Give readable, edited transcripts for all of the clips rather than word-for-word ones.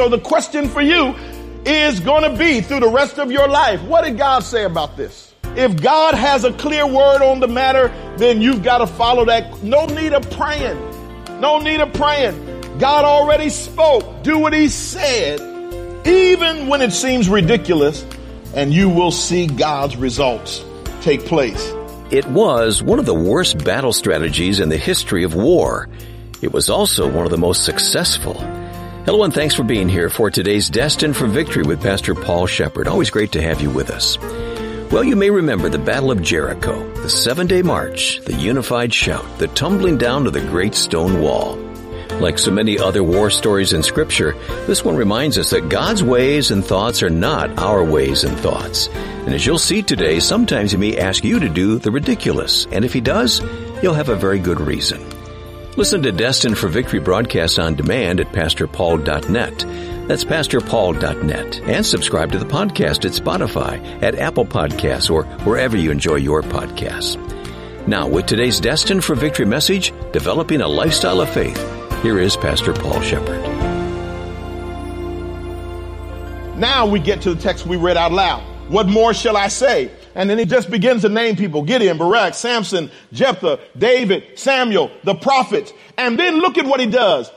So the question for you is going to be through the rest of your life, what did God say about this? If God has a clear word on the matter, then you've got to follow that. No need of praying. No need of praying. God already spoke. Do what he said, even when it seems ridiculous, and you will see God's results take place. It was one of the worst battle strategies in the history of war. It was also one of the most successful. Hello and thanks for being here for today's Destined for Victory with Pastor Paul Shepherd. Always great to have you with us. Well, you may remember the Battle of Jericho, the 7-day march, the unified shout, the tumbling down to the Great Stone Wall. Like so many other war stories in Scripture, this one reminds us that God's ways and thoughts are not our ways and thoughts. And as you'll see today, sometimes He may ask you to do the ridiculous. And if He does, you'll have a very good reason. Listen to Destined for Victory broadcasts on demand at PastorPaul.net. That's PastorPaul.net. And subscribe to the podcast at Spotify, at Apple Podcasts, or wherever you enjoy your podcasts. Now, with today's Destined for Victory message, Developing a Lifestyle of Faith, here is Pastor Paul Shepherd. Now we get to the text we read out loud. What more shall I say? And then he just begins to name people. Gideon, Barak, Samson, Jephthah, David, Samuel, the prophets. And then look at what he does.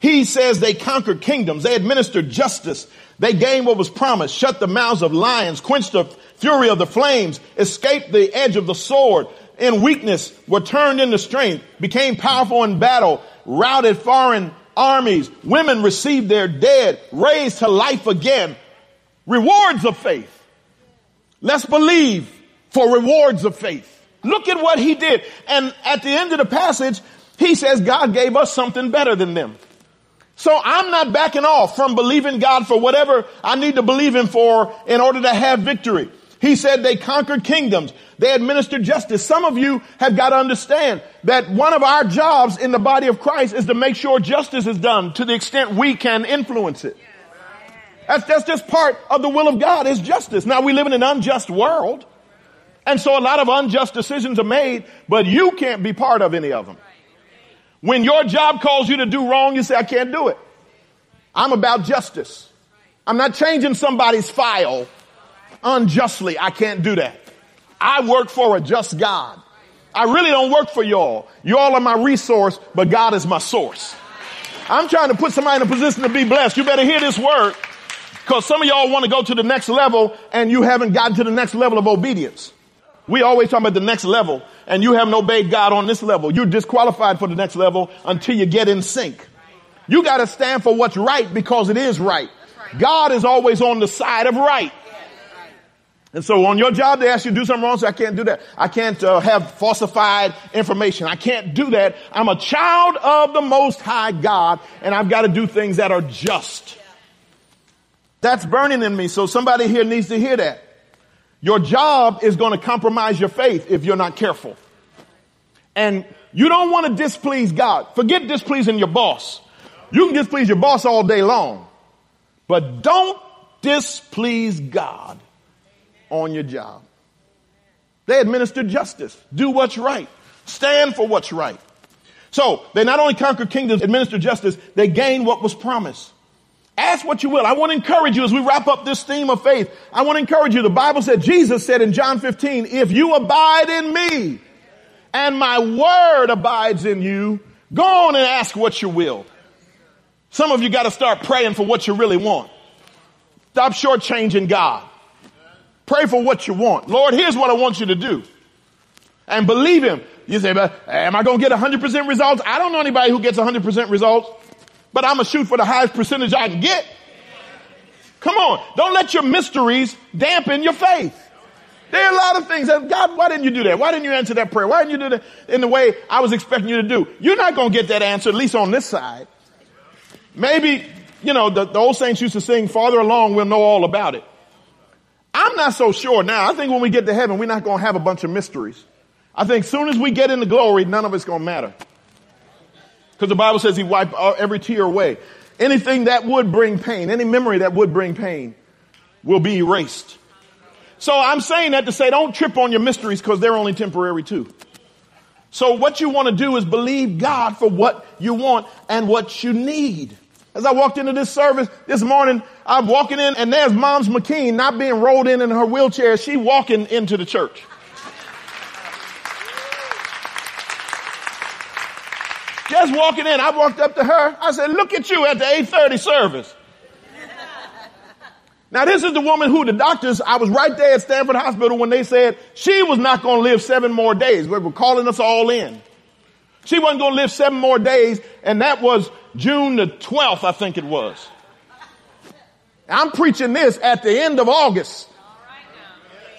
He says they conquered kingdoms. They administered justice. They gained what was promised. Shut the mouths of lions. Quenched the fury of the flames. Escaped the edge of the sword. In weakness were turned into strength. Became powerful in battle. Routed foreign armies, women received their dead, raised to life again. Rewards of faith. Let's believe for rewards of faith. Look at what he did. And at the end of the passage, he says God gave us something better than them. So I'm not backing off from believing God for whatever I need to believe him for in order to have victory. He said they conquered kingdoms. They administered justice. Some of you have got to understand that one of our jobs in the body of Christ is to make sure justice is done to the extent we can influence it. That's just part of the will of God is justice. Now, we live in an unjust world, and so a lot of unjust decisions are made, but you can't be part of any of them. When your job calls you to do wrong, you say, I can't do it. I'm about justice. I'm not changing somebody's file unjustly. I can't do that. I work for a just God. I really don't work for y'all. Y'all are my resource, but God is my source. I'm trying to put somebody in a position to be blessed. You better hear this word, because some of y'all want to go to the next level and you haven't gotten to the next level of obedience. We always talk about the next level, and you haven't obeyed God on this level. You're disqualified for the next level until you get in sync. You got to stand for what's right because it is right. God is always on the side of right. And so on your job, they ask you to do something wrong, so I can't do that. I can't have falsified information. I can't do that. I'm a child of the Most High God, and I've got to do things that are just. That's burning in me, so somebody here needs to hear that. Your job is going to compromise your faith if you're not careful. And you don't want to displease God. Forget displeasing your boss. You can displease your boss all day long, but don't displease God on your job. They administer justice. Do what's right. Stand for what's right. So they not only conquered kingdoms, administer justice, they gained what was promised. Ask what you will. I want to encourage you as we wrap up this theme of faith. I want to encourage you. The Bible said, Jesus said in John 15, if you abide in me and my word abides in you, go on and ask what you will. Some of you got to start praying for what you really want. Stop shortchanging God. Pray for what you want. Lord, here's what I want you to do. And believe him. You say, but am I going to get 100% results? I don't know anybody who gets 100% results, but I'm going to shoot for the highest percentage I can get. Come on. Don't let your mysteries dampen your faith. There are a lot of things that, God, why didn't you do that? Why didn't you answer that prayer? Why didn't you do that in the way I was expecting you to do? You're not going to get that answer, at least on this side. Maybe, you know, the old saints used to sing, farther along, we'll know all about it. I'm not so sure now. I think when we get to heaven, we're not going to have a bunch of mysteries. I think as soon as we get into glory, none of it's going to matter. Because the Bible says he wiped every tear away. Anything that would bring pain, any memory that would bring pain will be erased. So I'm saying that to say don't trip on your mysteries because they're only temporary too. So what you want to do is believe God for what you want and what you need. As I walked into this service this morning, I'm walking in and there's Moms McKeen not being rolled in her wheelchair. She walking into the church. Just walking in, I walked up to her. I said, look at you at the 8:30 service. Now, this is the woman who the doctors, I was right there at Stanford Hospital when they said she was not going to live 7 more days. They were calling us all in. She wasn't going to live 7 more days, and that was June the 12th, I think it was. I'm preaching this at the end of August.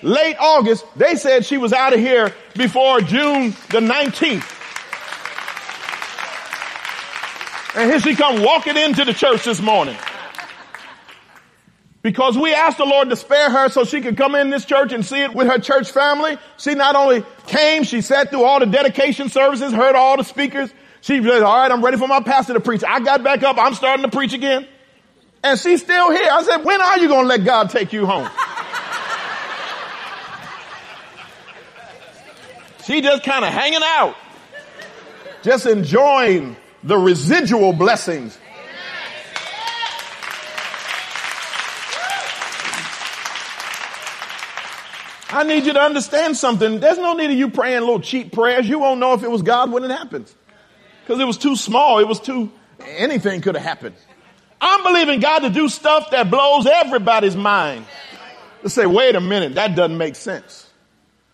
Late August, they said she was out of here before June the 19th. And here she come walking into the church this morning. Because we asked the Lord to spare her so she could come in this church and see it with her church family. She not only came, she sat through all the dedication services, heard all the speakers. She said, all right, I'm ready for my pastor to preach. I got back up. I'm starting to preach again. And she's still here. I said, when are you going to let God take you home? She just kind of hanging out, just enjoying the residual blessings. I need you to understand something. There's no need of you praying little cheap prayers. You won't know if it was God when it happens. Because it was too small. It was too, anything could have happened. I'm believing God to do stuff that blows everybody's mind. Let's say, wait a minute, that doesn't make sense.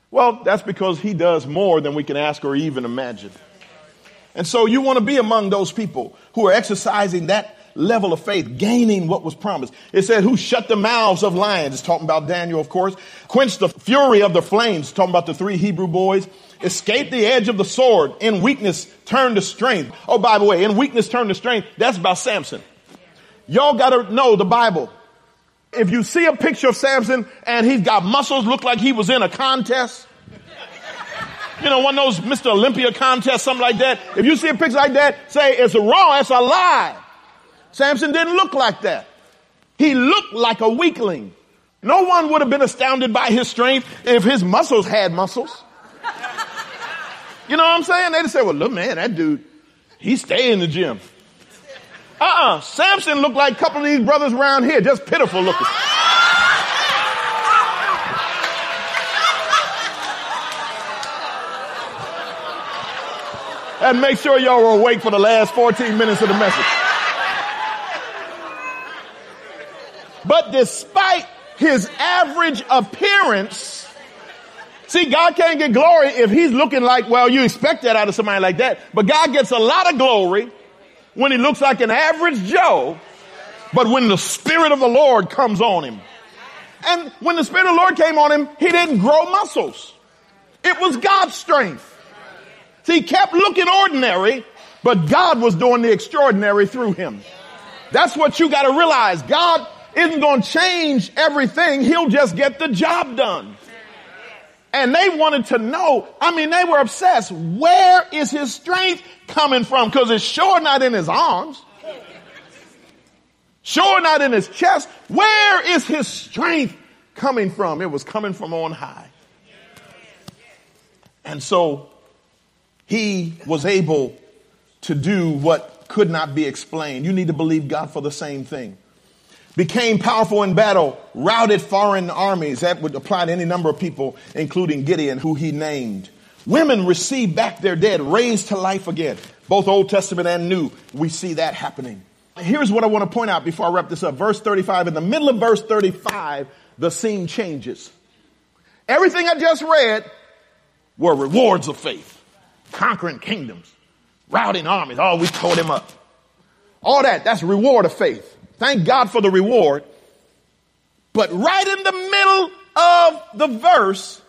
Well, that's because he does more than we can ask or even imagine. And so you want to be among those people who are exercising that level of faith, gaining what was promised. It said, who shut the mouths of lions. It's talking about Daniel, of course. Quenched the fury of the flames. It's talking about the 3 Hebrew boys. Escaped the edge of the sword. In weakness, turned to strength. Oh, by the way, in weakness, turned to strength. That's about Samson. Y'all got to know the Bible. If you see a picture of Samson and he's got muscles, look like he was in a contest. You know, one of those Mr. Olympia contests, something like that. If you see a picture like that, say, it's wrong, it's a lie. Samson didn't look like that. He looked like a weakling. No one would have been astounded by his strength if his muscles had muscles. You know what I'm saying? They'd say, well, look, man, that dude, he stay in the gym. Samson looked like a couple of these brothers around here, just pitiful looking. And make sure y'all are awake for the last 14 minutes of the message. But despite his average appearance, see, God can't get glory if he's looking like, well, you expect that out of somebody like that. But God gets a lot of glory when he looks like an average Joe, but when the Spirit of the Lord comes on him. And when the Spirit of the Lord came on him, he didn't grow muscles. It was God's strength. He kept looking ordinary, but God was doing the extraordinary through him. That's what you got to realize. God isn't going to change everything. He'll just get the job done. And they wanted to know. I mean, they were obsessed. Where is his strength coming from? Because it's sure not in his arms. Sure not in his chest. Where is his strength coming from? It was coming from on high. And so he was able to do what could not be explained. You need to believe God for the same thing. Became powerful in battle, routed foreign armies. That would apply to any number of people, including Gideon, who he named. Women received back their dead, raised to life again. Both Old Testament and New, we see that happening. Here's what I want to point out before I wrap this up. Verse 35, in the middle of verse 35, the scene changes. Everything I just read were rewards of faith. Conquering kingdoms, routing armies. Oh, we tore them up. All that, that's reward of faith. Thank God for the reward. But right in the middle of the verse,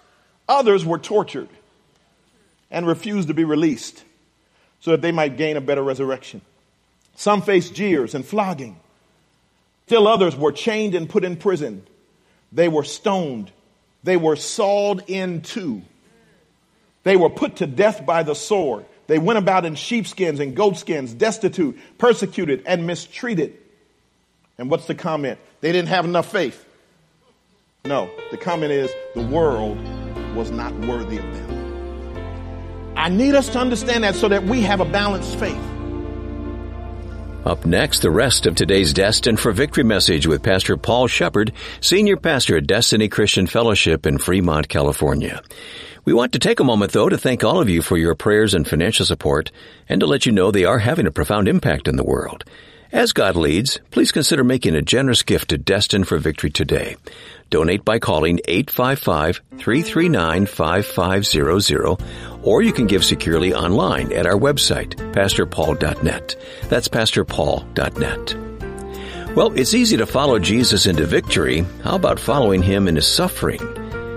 others were tortured and refused to be released so that they might gain a better resurrection. Some faced jeers and flogging. Still others were chained and put in prison. They were stoned. They were sawed in two. They were put to death by the sword. They went about in sheepskins and goatskins, destitute, persecuted, and mistreated. And what's the comment? They didn't have enough faith. No, the comment is the world was not worthy of them. I need us to understand that so that we have a balanced faith. Up next, the rest of today's Destined for Victory message with Pastor Paul Shepherd, Senior Pastor at Destiny Christian Fellowship in Fremont, California. We want to take a moment, though, to thank all of you for your prayers and financial support, and to let you know they are having a profound impact in the world. As God leads, please consider making a generous gift to Destined for Victory today. Donate by calling 855-339-5500, or you can give securely online at our website, PastorPaul.net. That's PastorPaul.net. Well, it's easy to follow Jesus into victory. How about following Him in His suffering?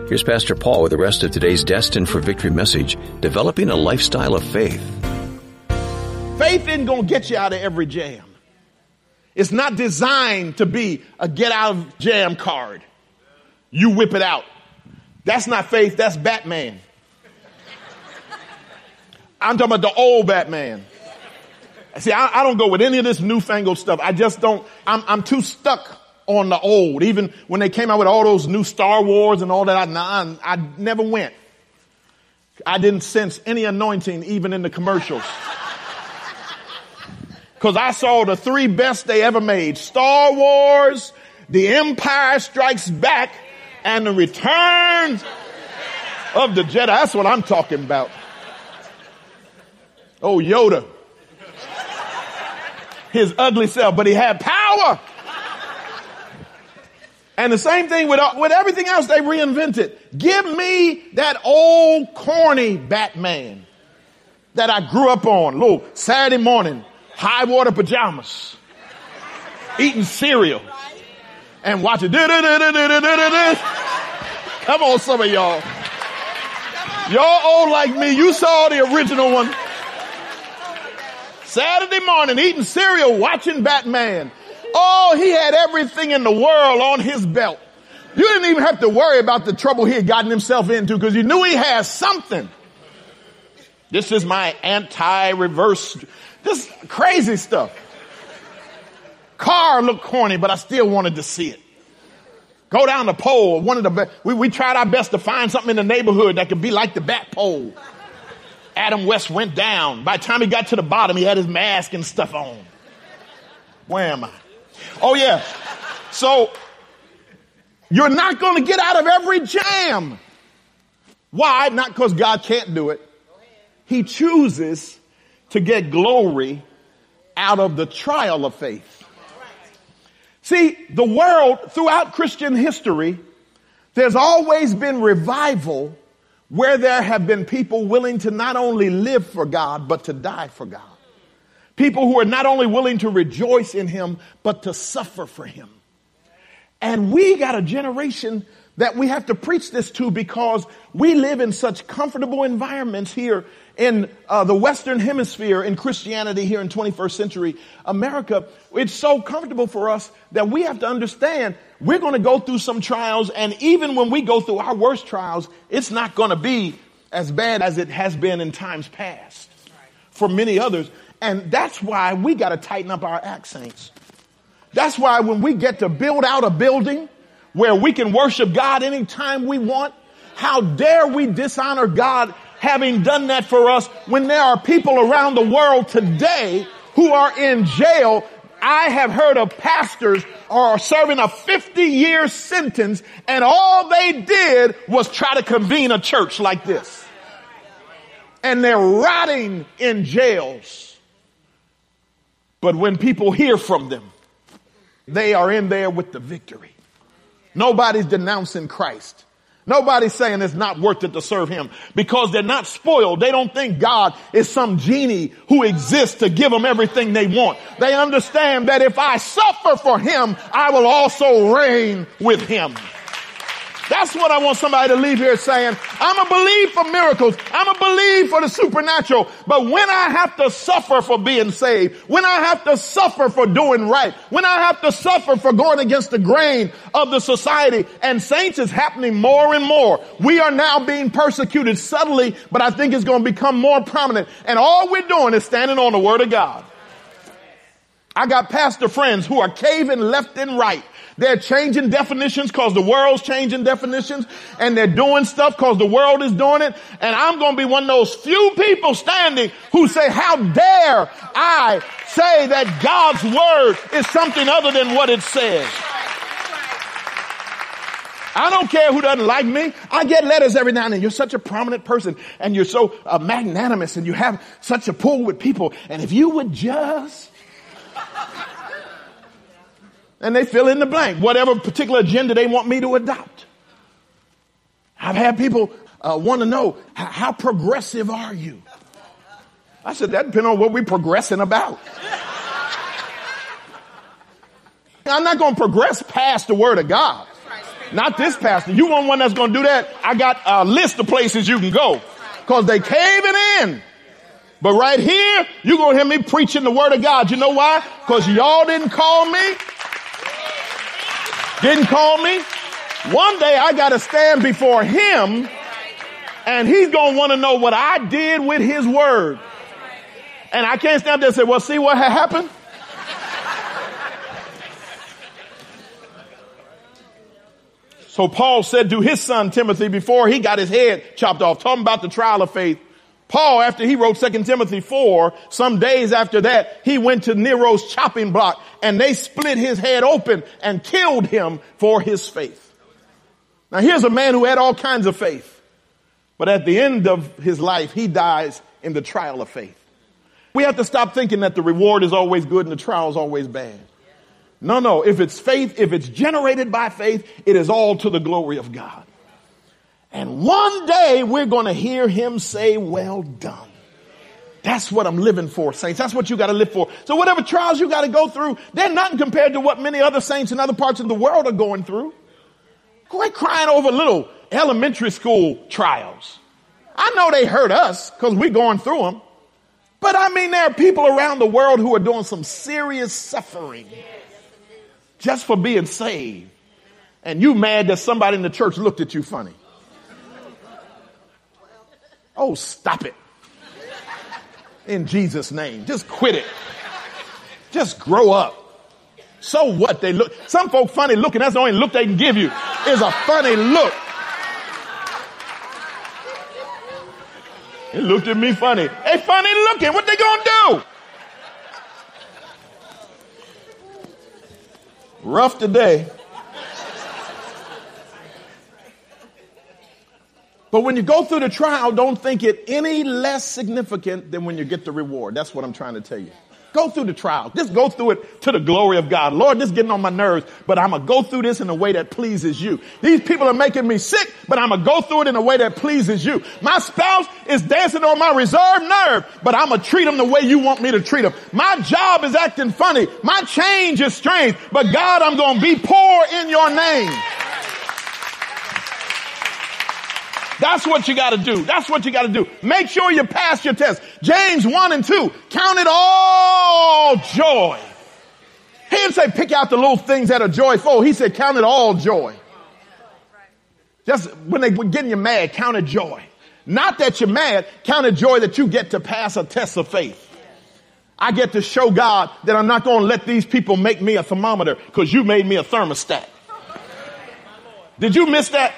Here's Pastor Paul with the rest of today's Destined for Victory message, Developing a Lifestyle of Faith. Faith isn't going to get you out of every jam. It's not designed to be a get-out-of-jam card. You whip it out. That's not faith, that's Batman. I'm talking about the old Batman. See, I don't go with any of this newfangled stuff. I just don't, I'm too stuck on the old. Even when they came out with all those new Star Wars and all that, I never went. I didn't sense any anointing even in the commercials. Because I saw the three best they ever made. Star Wars, The Empire Strikes Back, and The Return of the Jedi. That's what I'm talking about. Oh, Yoda. His ugly self, but he had power. And the same thing with everything else they reinvented. Give me that old corny Batman that I grew up on. Little Saturday morning, high water pajamas, eating cereal. And watch it. Come on, some of y'all. Y'all old like me. You saw the original one. Saturday morning, eating cereal, watching Batman. Oh, he had everything in the world on his belt. You didn't even have to worry about the trouble he had gotten himself into because you knew he had something. This is my anti-reverse, this crazy stuff. Car looked corny, but I still wanted to see it. Go down the pole. One of the we tried our best to find something in the neighborhood that could be like the bat pole. Adam West went down. By the time he got to the bottom, he had his mask and stuff on. Where am I? Oh, yeah. So you're not going to get out of every jam. Why? Not because God can't do it. He chooses to get glory out of the trial of faith. See, the world, throughout Christian history, there's always been revival where there have been people willing to not only live for God, but to die for God. People who are not only willing to rejoice in Him, but to suffer for Him. And we got a generation that we have to preach this to because we live in such comfortable environments here in the Western Hemisphere, in Christianity here in 21st century America. It's so comfortable for us that we have to understand we're going to go through some trials, and even when we go through our worst trials, it's not going to be as bad as it has been in times past for many others. And that's why we got to tighten up our act, saints. That's why when we get to build out a building where we can worship God anytime we want, how dare we dishonor God having done that for us when there are people around the world today who are in jail. I have heard of pastors are serving a 50-year sentence, and all they did was try to convene a church like this. And they're rotting in jails. But when people hear from them, they are in there with the victory. Nobody's denouncing Christ. Nobody's saying it's not worth it to serve Him because they're not spoiled. They don't think God is some genie who exists to give them everything they want. They understand that if I suffer for Him, I will also reign with Him. That's what I want somebody to leave here saying. I'm a believer for miracles. I'm a believer for the supernatural. But when I have to suffer for being saved, when I have to suffer for doing right, when I have to suffer for going against the grain of the society, and saints, is happening more and more. We are now being persecuted subtly, but I think it's going to become more prominent. And all we're doing is standing on the Word of God. I got pastor friends who are caving left and right. They're changing definitions because the world's changing definitions, and they're doing stuff because the world is doing it. And I'm going to be one of those few people standing who say, how dare I say that God's word is something other than what it says. I don't care who doesn't like me. I get letters every now and then. You're such a prominent person, and you're so magnanimous, and you have such a pull with people. And if you would just... and they fill in the blank, whatever particular agenda they want me to adopt. I've had people want to know, how progressive are you? I said, that depends on what we're progressing about. I'm not going to progress past the word of God. Not this pastor. You want one that's going to do that? I got a list of places you can go because they caving in. But right here, you're going to hear me preaching the word of God. You know why? Because y'all didn't call me. Didn't call me. One day I got to stand before him and he's going to want to know what I did with his word. And I can't stand there and say, well, see what happened? So Paul said to his son, Timothy, before he got his head chopped off, talking about the trial of faith. Paul, after he wrote 2 Timothy 4, some days after that, he went to Nero's chopping block and they split his head open and killed him for his faith. Now, here's a man who had all kinds of faith, but at the end of his life, he dies in the trial of faith. We have to stop thinking that the reward is always good and the trial is always bad. No. If it's faith, if it's generated by faith, it is all to the glory of God. And one day we're going to hear him say, well done. That's what I'm living for, saints. That's what you got to live for. So whatever trials you got to go through, they're nothing compared to what many other saints in other parts of the world are going through. Quit crying over little elementary school trials. I know they hurt us because we're going through them. But I mean, there are people around the world who are doing some serious suffering just for being saved. And you mad that somebody in the church looked at you funny. Oh, stop it. In Jesus' name. Just quit it. Just grow up. So what? They look. Some folk funny looking. That's the only look they can give you is a funny look. They looked at me funny. They funny looking. What they going to do? Rough today. But when you go through the trial, don't think it any less significant than when you get the reward. That's what I'm trying to tell you. Go through the trial. Just go through it to the glory of God. Lord, this is getting on my nerves, but I'm going to go through this in a way that pleases you. These people are making me sick, but I'm going to go through it in a way that pleases you. My spouse is dancing on my reserved nerve, but I'm going to treat them the way you want me to treat them. My job is acting funny. My change is strange, but God, I'm going to be poor in your name. That's what you got to do. That's what you got to do. Make sure you pass your test. James 1 and 2. Count it all joy. He didn't say pick out the little things that are joyful. He said count it all joy. Just when they're getting you mad, count it joy. Not that you're mad, count it joy that you get to pass a test of faith. I get to show God that I'm not going to let these people make me a thermometer because you made me a thermostat. Did you miss that?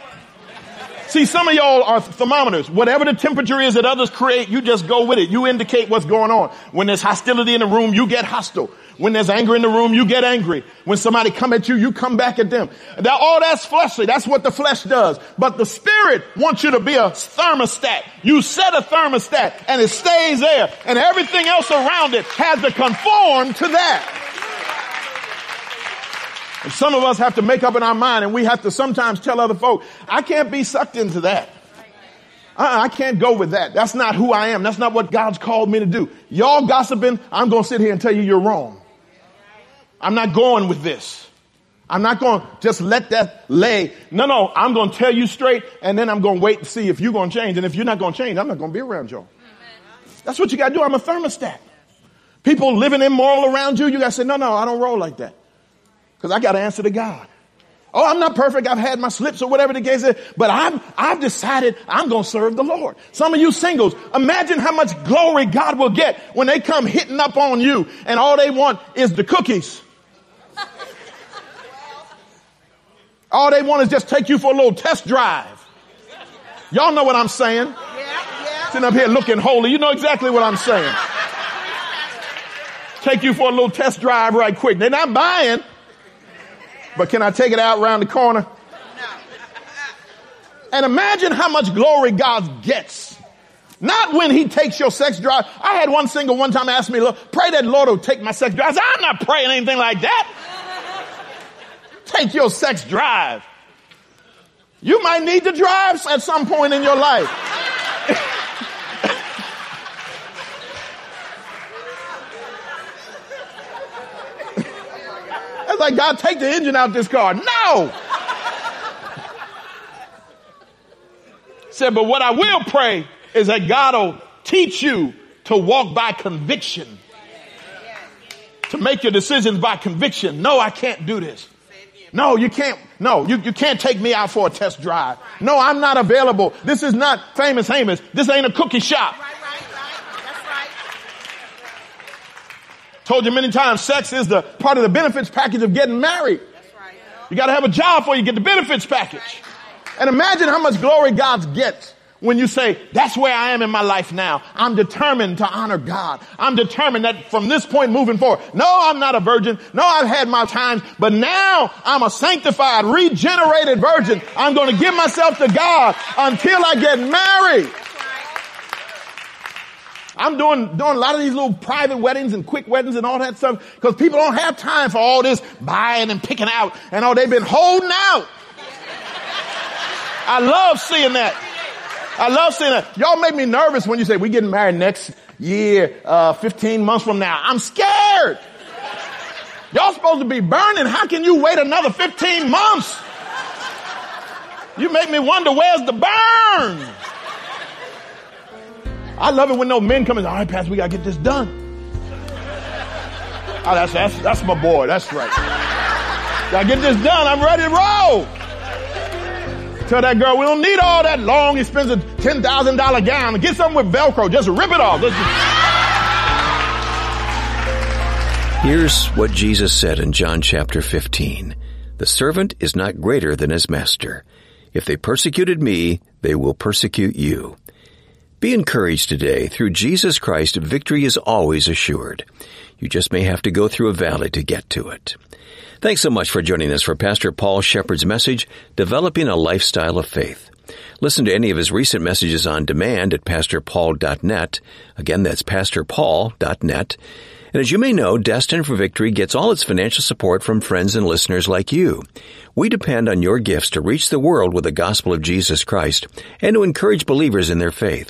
See, some of y'all are thermometers. Whatever the temperature is that others create, you just go with it. You indicate what's going on. When there's hostility in the room, you get hostile. When there's anger in the room, you get angry. When somebody come at you, you come back at them. Now, all that's fleshly. That's what the flesh does. But the spirit wants you to be a thermostat. You set a thermostat and it stays there. And everything else around it has to conform to that. And some of us have to make up in our mind, and we have to sometimes tell other folk, I can't be sucked into that. I can't go with that. That's not who I am. That's not what God's called me to do. Y'all gossiping, I'm going to sit here and tell you you're wrong. I'm not going with this. I'm not going to just let that lay. No, I'm going to tell you straight, and then I'm going to wait to see if you're going to change. And if you're not going to change, I'm not going to be around y'all. That's what you got to do. I'm a thermostat. People living immoral around you, you got to say, no, I don't roll like that. Because I got to answer to God. Oh, I'm not perfect. I've had my slips or whatever the case is. But I've decided I'm going to serve the Lord. Some of you singles, imagine how much glory God will get when they come hitting up on you. And all they want is the cookies. All they want is just take you for a little test drive. Y'all know what I'm saying. Yeah. Sitting up here looking holy. You know exactly what I'm saying. Take you for a little test drive right quick. They're not buying. But can I take it out around the corner? And imagine how much glory God gets. Not when he takes your sex drive. I had one singer one time ask me, pray that Lord will take my sex drive. I said, I'm not praying anything like that. Take your sex drive. You might need to drive at some point in your life. It's like, God, take the engine out this car. No! Said, but what I will pray is that God will teach you to walk by conviction, to make your decisions by conviction. No, I can't do this. No, you can't. No, you can't take me out for a test drive. No, I'm not available. This is not Famous Hamus. This ain't a cookie shop. Told you many times, sex is the part of the benefits package of getting married. You got to have a job before you get the benefits package. And imagine how much glory God gets when you say, that's where I am in my life now. I'm determined to honor God. I'm determined that from this point moving forward, no, I'm not a virgin. No, I've had my times, but now I'm a sanctified, regenerated virgin. I'm going to give myself to God until I get married. I'm doing a lot of these little private weddings and quick weddings and all that stuff because people don't have time for all this buying and picking out and all. They've been holding out. I love seeing that. Y'all make me nervous when you say, we're getting married next year, 15 months from now. I'm scared. Y'all supposed to be burning. How can you wait another 15 months? You make me wonder, where's the burn? I love it when no men come and say, all right, Pastor, we got to get this done. Oh, that's my boy. That's right. Got to get this done. I'm ready to roll. Tell that girl, we don't need all that long, expensive $10,000 gown. Get something with Velcro. Just rip it off. Here's what Jesus said in John chapter 15. The servant is not greater than his master. If they persecuted me, they will persecute you. Be encouraged today. Through Jesus Christ, victory is always assured. You just may have to go through a valley to get to it. Thanks so much for joining us for Pastor Paul Shepherd's message, Developing a Lifestyle of Faith. Listen to any of his recent messages on demand at PastorPaul.net. Again, that's PastorPaul.net. And as you may know, Destined for Victory gets all its financial support from friends and listeners like you. We depend on your gifts to reach the world with the gospel of Jesus Christ and to encourage believers in their faith.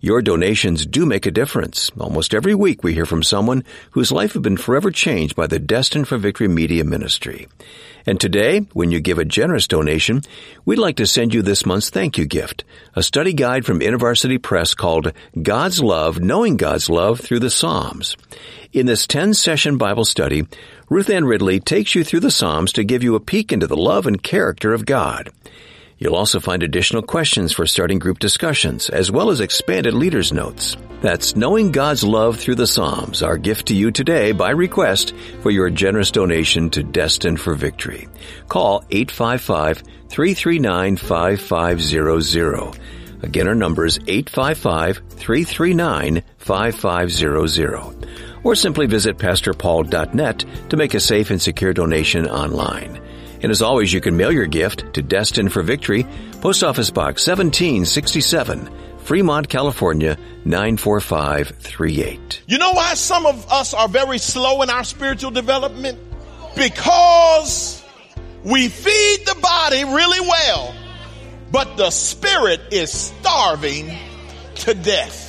Your donations do make a difference. Almost every week we hear from someone whose life has been forever changed by the Destined for Victory Media Ministry. And today, when you give a generous donation, we'd like to send you this month's thank you gift, a study guide from InterVarsity Press called God's Love, Knowing God's Love Through the Psalms. In this 10-session Bible study, Ruth Ann Ridley takes you through the Psalms to give you a peek into the love and character of God. You'll also find additional questions for starting group discussions, as well as expanded leaders' notes. That's Knowing God's Love Through the Psalms, our gift to you today by request for your generous donation to Destined for Victory. Call 855-339-5500. Again, our number is 855-339-5500. Or simply visit PastorPaul.net to make a safe and secure donation online. And as always, you can mail your gift to Destined for Victory, Post Office Box 1767, Fremont, California, 94538. You know why some of us are very slow in our spiritual development? Because we feed the body really well, but the spirit is starving to death.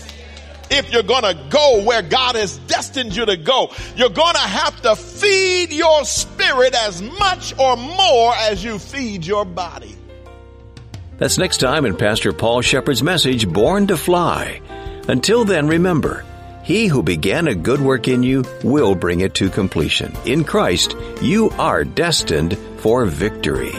If you're going to go where God has destined you to go, you're going to have to feed your spirit as much or more as you feed your body. That's next time in Pastor Paul Shepherd's message, Born to Fly. Until then, remember, he who began a good work in you will bring it to completion. In Christ, you are destined for victory.